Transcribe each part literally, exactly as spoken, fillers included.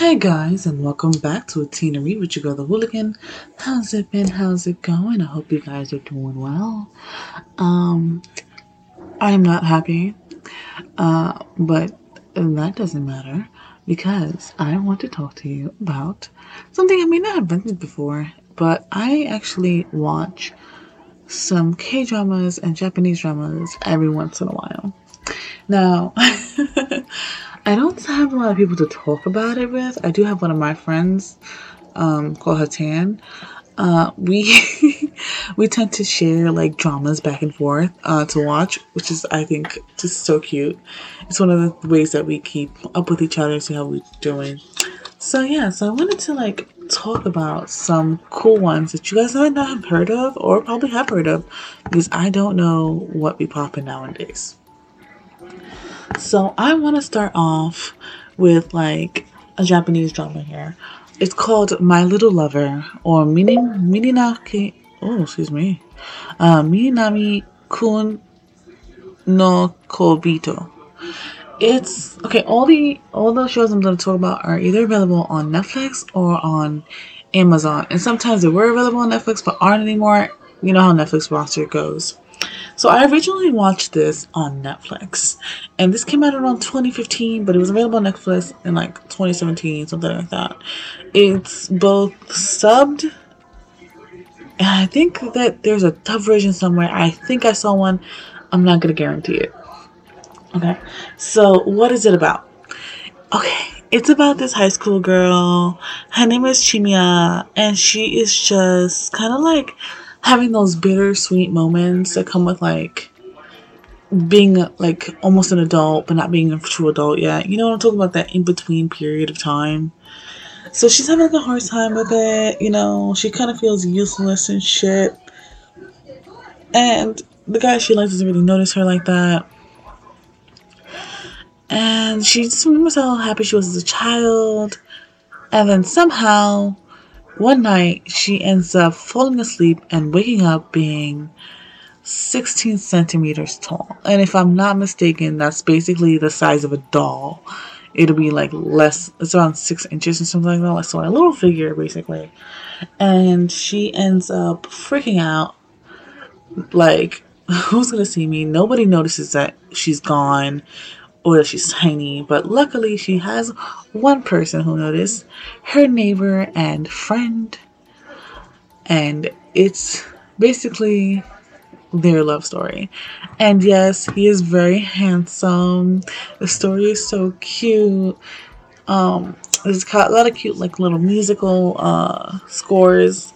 Hey guys, and welcome back to Teenery with your girl the Hooligan. How's it been? How's it going? I hope you guys are doing well. Um, I'm not happy, uh, but that doesn't matter because I want to talk to you about something I may not have mentioned before, but I actually watch some K-dramas and Japanese dramas every once in a while. Now, I don't have a lot of people to talk about it with. I do have one of my friends, um, called Hatan. Uh, we we tend to share like dramas back and forth uh, to watch, which is, I think, just so cute. It's one of the ways that we keep up with each other to see how we're doing. So yeah, so I wanted to like talk about some cool ones that you guys might not have heard of or probably have heard of because I don't know what be popping nowadays. So I want to start off with like a Japanese drama here. It's called My Little Lover, or Minami, oh excuse me, uh, Minami Kun no Kobito. It's okay. All the all the shows I'm going to talk about are either available on Netflix or on Amazon, and sometimes they were available on Netflix but aren't anymore. You know how Netflix roster goes. So I originally watched this on Netflix, and this came out around twenty fifteen, but it was available on Netflix in like twenty seventeen, something like that. It's both subbed, and I think that there's a dub version somewhere. I think I saw one. I'm not going to guarantee it. Okay, so what is it about? Okay, it's about this high school girl. Her name is Chimia, and she is just kind of like having those bittersweet moments that come with like being like almost an adult but not being a true adult yet. You know what I'm talking about, that in between period of time. So she's having like a hard time with it, you know, she kind of feels useless and shit. And the guy she likes doesn't really notice her like that. And she just remembers how happy she was as a child, and then somehow one night, she ends up falling asleep and waking up being sixteen centimeters tall. And if I'm not mistaken, that's basically the size of a doll. It'll be like less, it's around six inches or something like that. So a little figure, basically. And she ends up freaking out. Like, who's going to see me? Nobody notices that she's gone or that she's tiny, but luckily she has one person who noticed, her neighbor and friend, and it's basically their love story. And yes, he is very handsome. The story is so cute. Um, there's a lot of cute like little musical uh, scores.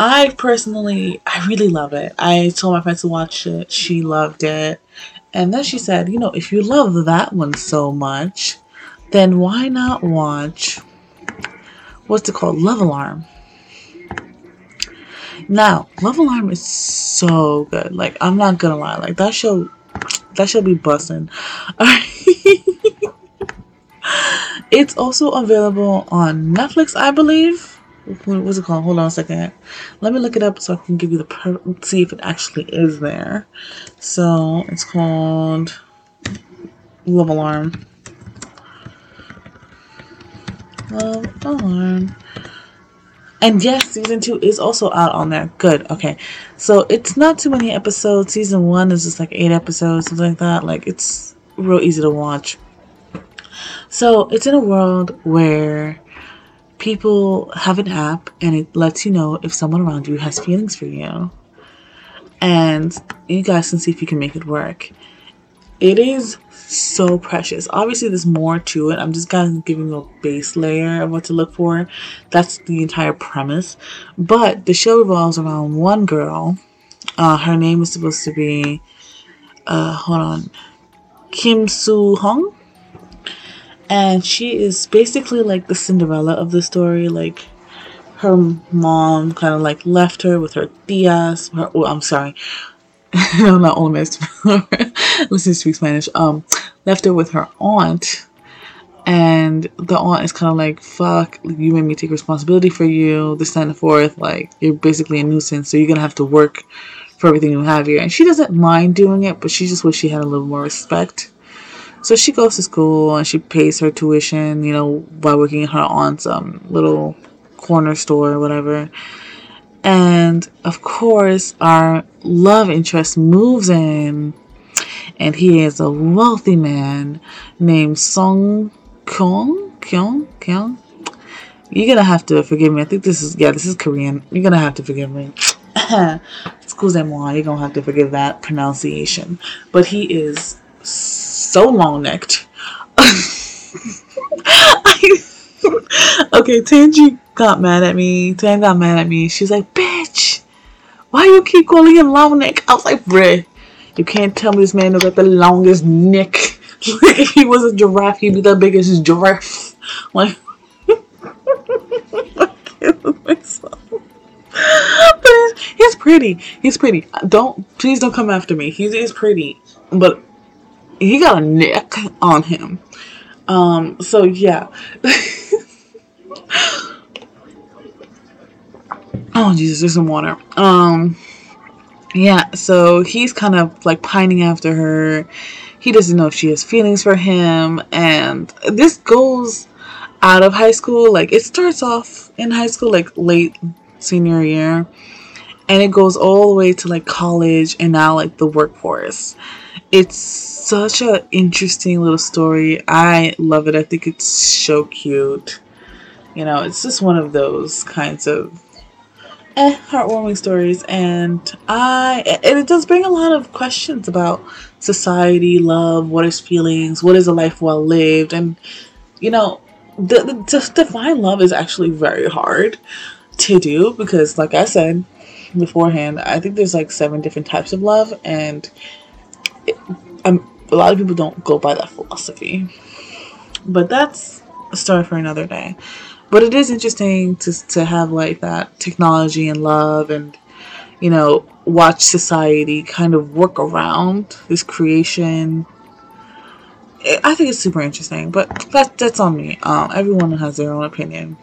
I personally, I really love it. I told my friend to watch it. She loved it. And then she said, you know, if you love that one so much, then why not watch, what's it called, Love Alarm. Now, Love Alarm is so good. Like, I'm not going to lie. Like, that show, that show be busting. It's also available on Netflix, I believe. What's it called? Hold on a second. Let me look it up so I can give you the per- see if it actually is there. So it's called Love Alarm. Love Alarm. And yes, season two is also out on there. Good. Okay. So it's not too many episodes. Season one is just like eight episodes, something like that. Like, it's real easy to watch. So it's in a world where people have an app, and it lets you know if someone around you has feelings for you, and you guys can see if you can make it work. It is so precious. Obviously there's more to it. I'm just kind of giving you a base layer of what to look for. That's the entire premise, but the show revolves around one girl. Uh, her name is supposed to be uh, hold on Kim Soo Hong. And she is basically like the Cinderella of the story. Like, her mom kind of like left her with her tías. Her, oh, I'm sorry. I'm not only listening to speak Spanish. Um, left her with her aunt. And the aunt is kind of like, fuck, you made me take responsibility for you, this and the forth. Like, you're basically a nuisance, so you're going to have to work for everything you have here. And she doesn't mind doing it, but she just wish she had a little more respect. So she goes to school and she pays her tuition, you know, by working in her aunt's um, little corner store or whatever. And of course, our love interest moves in, and he is a wealthy man named Song Kyung. Kyung? Kyung? You're gonna have to forgive me. I think this is, yeah, this is Korean. You're gonna have to forgive me. Excusez-moi, you're gonna have to forgive that pronunciation. But he is so long-necked. Okay, Tanji got mad at me. Tan got mad at me. She's like, bitch, why you keep calling him long-neck? I was like, bruh, you can't tell me this man is like the longest neck. Like, if he was a giraffe, he'd be the biggest giraffe. Like, I can't with myself. But he's pretty. He's pretty. Don't, please don't come after me. He's, he's pretty. But he got a neck on him. Um, so yeah. Oh Jesus, there's some water. Um, yeah, so he's kind of like pining after her. He doesn't know if she has feelings for him, and this goes out of high school. Like, it starts off in high school, like late senior year, and it goes all the way to like college and now like the workforce. It's such an interesting little story. I love it. I think it's so cute. You know, it's just one of those kinds of eh, heartwarming stories. And I, and it does bring a lot of questions about society, love, what is feelings, what is a life well lived. And, you know, the, the, to define love is actually very hard to do because, like I said beforehand, I think there's like seven different types of love, and it, um, a lot of people don't go by that philosophy. But that's a story for another day. But it is interesting to to have like that technology and love, and you know, watch society kind of work around this creation. It, I think it's super interesting, but that that's on me. Um, everyone has their own opinion.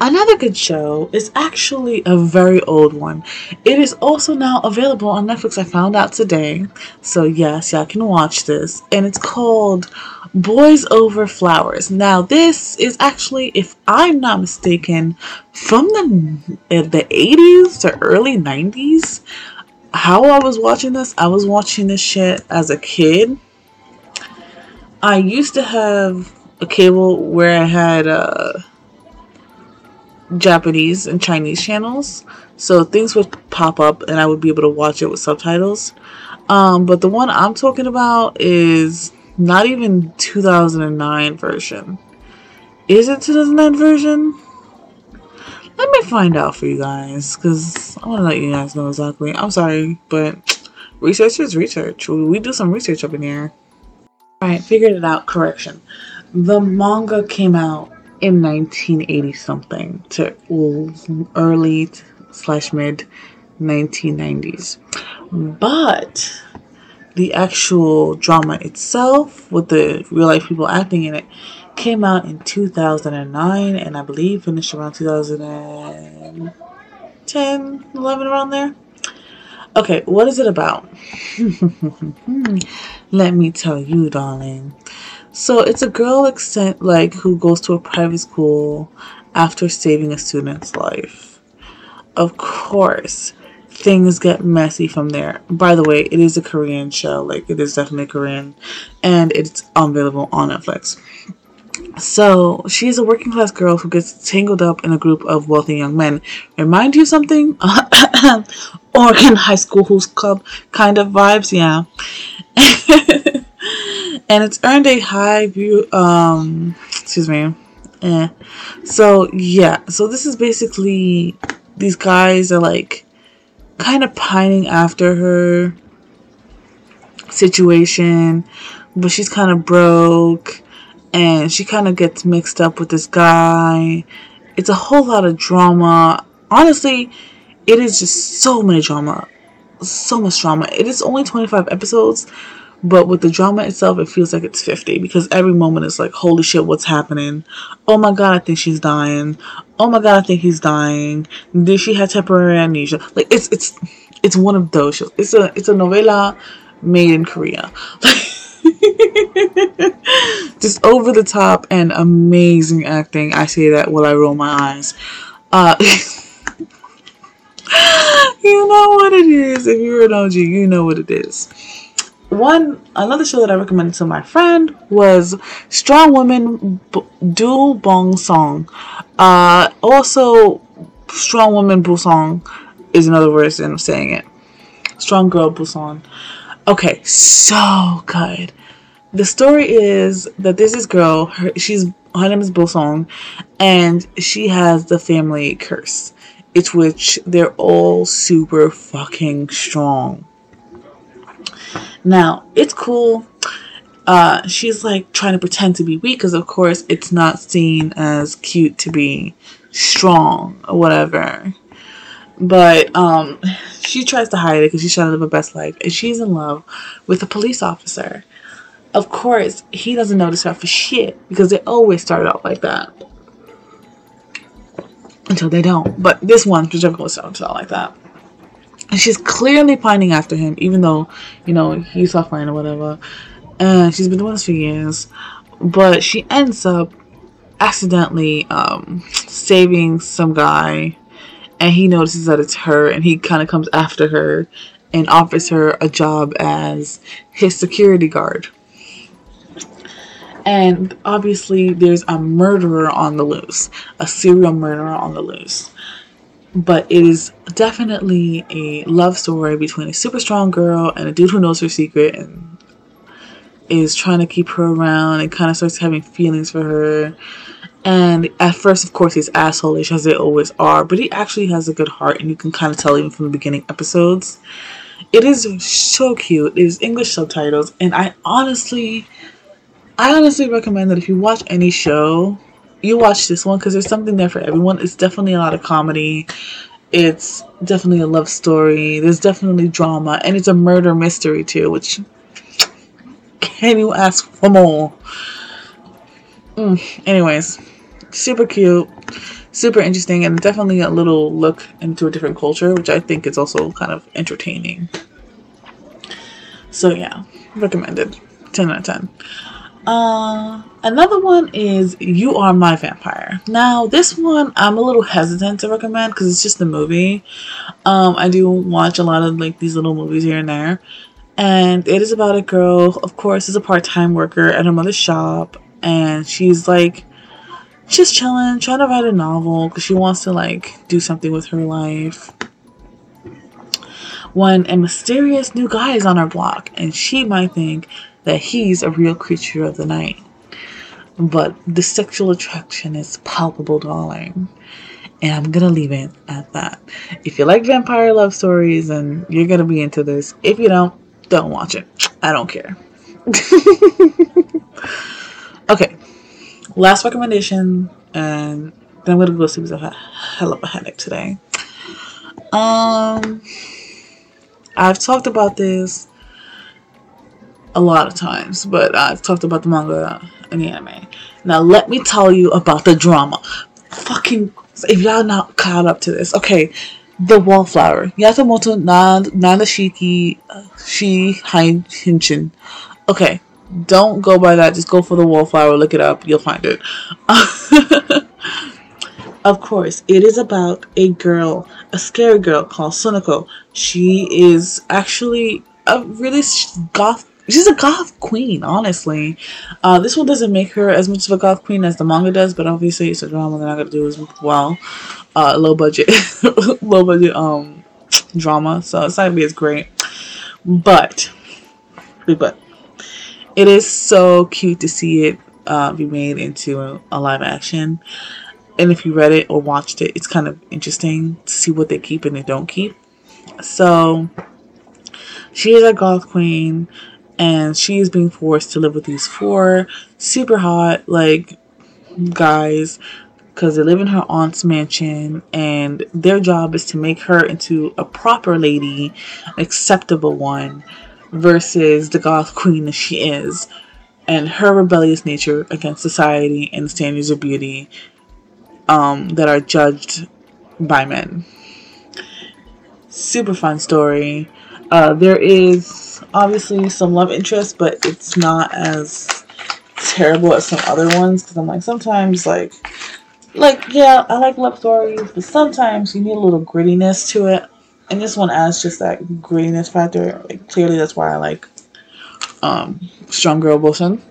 Another good show is actually a very old one. It is also now available on Netflix. I found out today, so yes, y'all can watch this, and it's called Boys Over Flowers. Now this is actually, if I'm not mistaken, from the the eighties to early nineties. How I was watching this, I was watching this shit as a kid. I used to have a cable where I had uh, Japanese and Chinese channels, so things would pop up and I would be able to watch it with subtitles. Um, but the one I'm talking about is not even two thousand nine version. Is it two thousand nine version? Let me find out for you guys, because I want to let you guys know exactly. I'm sorry, but research is research. We do some research up in here. Alright, figured it out. Correction. The manga came out in nineteen eighty something to early slash mid nineteen nineties. But the actual drama itself, with the real life people acting in it, came out in two thousand nine, and I believe finished around two thousand ten, eleven, around there. Okay, what is it about? Let me tell you, darling. So it's a girl extent, like who goes to a private school after saving a student's life. Of course, things get messy from there. By the way, it is a Korean show. Like, it is definitely Korean, and it's available on Netflix. So she is a working class girl who gets tangled up in a group of wealthy young men. Remind you something? Oregon High School Hoos Club kind of vibes, yeah. And it's earned a high view. Um, excuse me. Eh. So yeah. So this is basically, these guys are like kind of pining after her situation, but she's kind of broke, and she kind of gets mixed up with this guy. It's a whole lot of drama. Honestly, it is just so many drama. So much drama. It is only twenty-five episodes, but with the drama itself, it feels like it's fifty, because every moment is like, holy shit, what's happening? Oh my god, I think she's dying. Oh my god, I think he's dying. Did she have temporary amnesia? Like, it's it's it's one of those shows. It's a it's a novela made in Korea. Just over the top and amazing acting. I say that while I roll my eyes. Uh, you know what it is. If you're an O G, you know what it is. One another show that I recommended to my friend was Strong Woman Do Bong-soon. Uh, also, Strong Woman Busan is another version of saying it. Strong Girl Busan. Okay, so good. The story is that there's this girl, her, she's, her name is Bosong, and she has the family curse. It's which they're all super fucking strong. Now, it's cool. Uh, she's like trying to pretend to be weak because, of course, it's not seen as cute to be strong or whatever. But um, she tries to hide it because she's trying to live her best life. And she's in love with a police officer. Of course, he doesn't notice her for shit because they always start out like that. Until they don't. But this one specifically starts out like that. And she's clearly pining after him, even though, you know, he's offline or whatever. And she's been doing this for years. But she ends up accidentally um, saving some guy. And he notices that it's her, and he kind of comes after her and offers her a job as his security guard. And obviously there's a murderer on the loose, a serial murderer on the loose. But it is definitely a love story between a super strong girl and a dude who knows her secret and is trying to keep her around and kind of starts having feelings for her. And at first, of course, he's asshole-ish, as they always are, but he actually has a good heart, and you can kind of tell even from the beginning episodes. It is so cute. It is English subtitles, and I honestly, I honestly recommend that if you watch any show, you watch this one, because there's something there for everyone. It's definitely a lot of comedy. It's definitely a love story. There's definitely drama, and it's a murder mystery, too, which, can you ask for more? Mm, anyways. Super cute, super interesting, and definitely a little look into a different culture, which I think is also kind of entertaining. So yeah, recommended. ten out of ten. Uh, another one is You Are My Vampire. Now, this one I'm a little hesitant to recommend because it's just a movie. Um, I do watch a lot of like these little movies here and there. And it is about a girl, of course, is a part-time worker at her mother's shop. And she's like, just chilling, trying to write a novel because she wants to like do something with her life, when a mysterious new guy is on her block, and she might think that he's a real creature of the night, but the sexual attraction is palpable, darling, and I'm gonna leave it at that. If you like vampire love stories, and you're gonna be into this. If you don't, don't watch it. I don't care. Okay, last recommendation, and then I'm going to go see because I have a hell of a headache today. Um, I've talked about this a lot of times, but I've talked about the manga and the anime. Now let me tell you about the drama. Fucking, if y'all not caught up to this. Okay, The Wallflower. Yamato Nadeshiki Shichihenge. Okay. Don't go by that. Just go for The Wallflower. Look it up. You'll find it. Of course, it is about a girl, a scary girl called Sunako. She is actually a really goth. She's a goth queen, honestly. Uh, this one doesn't make her as much of a goth queen as the manga does, but obviously it's a drama that I gotta do as well. Uh, low budget, low budget um drama, so it's not gonna be as great. But, but. It is so cute to see it uh, be made into a, a live action. And if you read it or watched it, it's kind of interesting to see what they keep and they don't keep. So, she is a goth queen, and she is being forced to live with these four super hot, like, guys, because they live in her aunt's mansion, and their job is to make her into a proper lady, acceptable one, versus the goth queen that she is, and her rebellious nature against society and the standards of beauty um, that are judged by men. Super fun story. Uh, there is obviously some love interest, but it's not as terrible as some other ones, because I'm like, sometimes like like yeah, I like love stories, but sometimes you need a little grittiness to it, and this one adds just that grittiness factor. Like, clearly that's why I like um Strong Girl Bosun.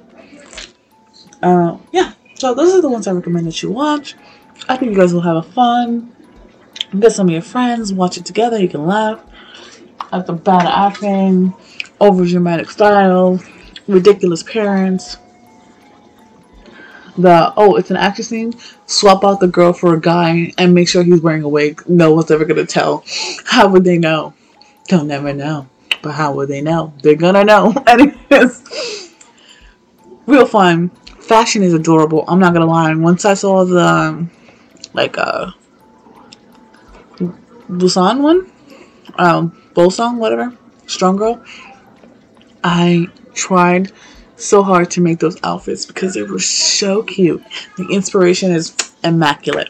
Uh, yeah, so those are the ones I recommend that you watch. I think you guys will have a fun. Get some of your friends, watch it together. You can laugh at the bad acting, over dramatic style, ridiculous parents. The oh, it's an action scene. Swap out the girl for a guy and make sure he's wearing a wig. No one's ever gonna tell. How would they know? They'll never know. But how would they know? They're gonna know. Anyways, real fun. Fashion is adorable. I'm not gonna lie. Once I saw the um, like uh. Busan one, um, Bolsong, whatever, Strong Girl. I tried so hard to make those outfits because they were so cute. The inspiration is immaculate.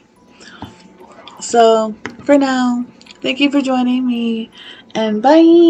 So, for now, thank you for joining me, and bye!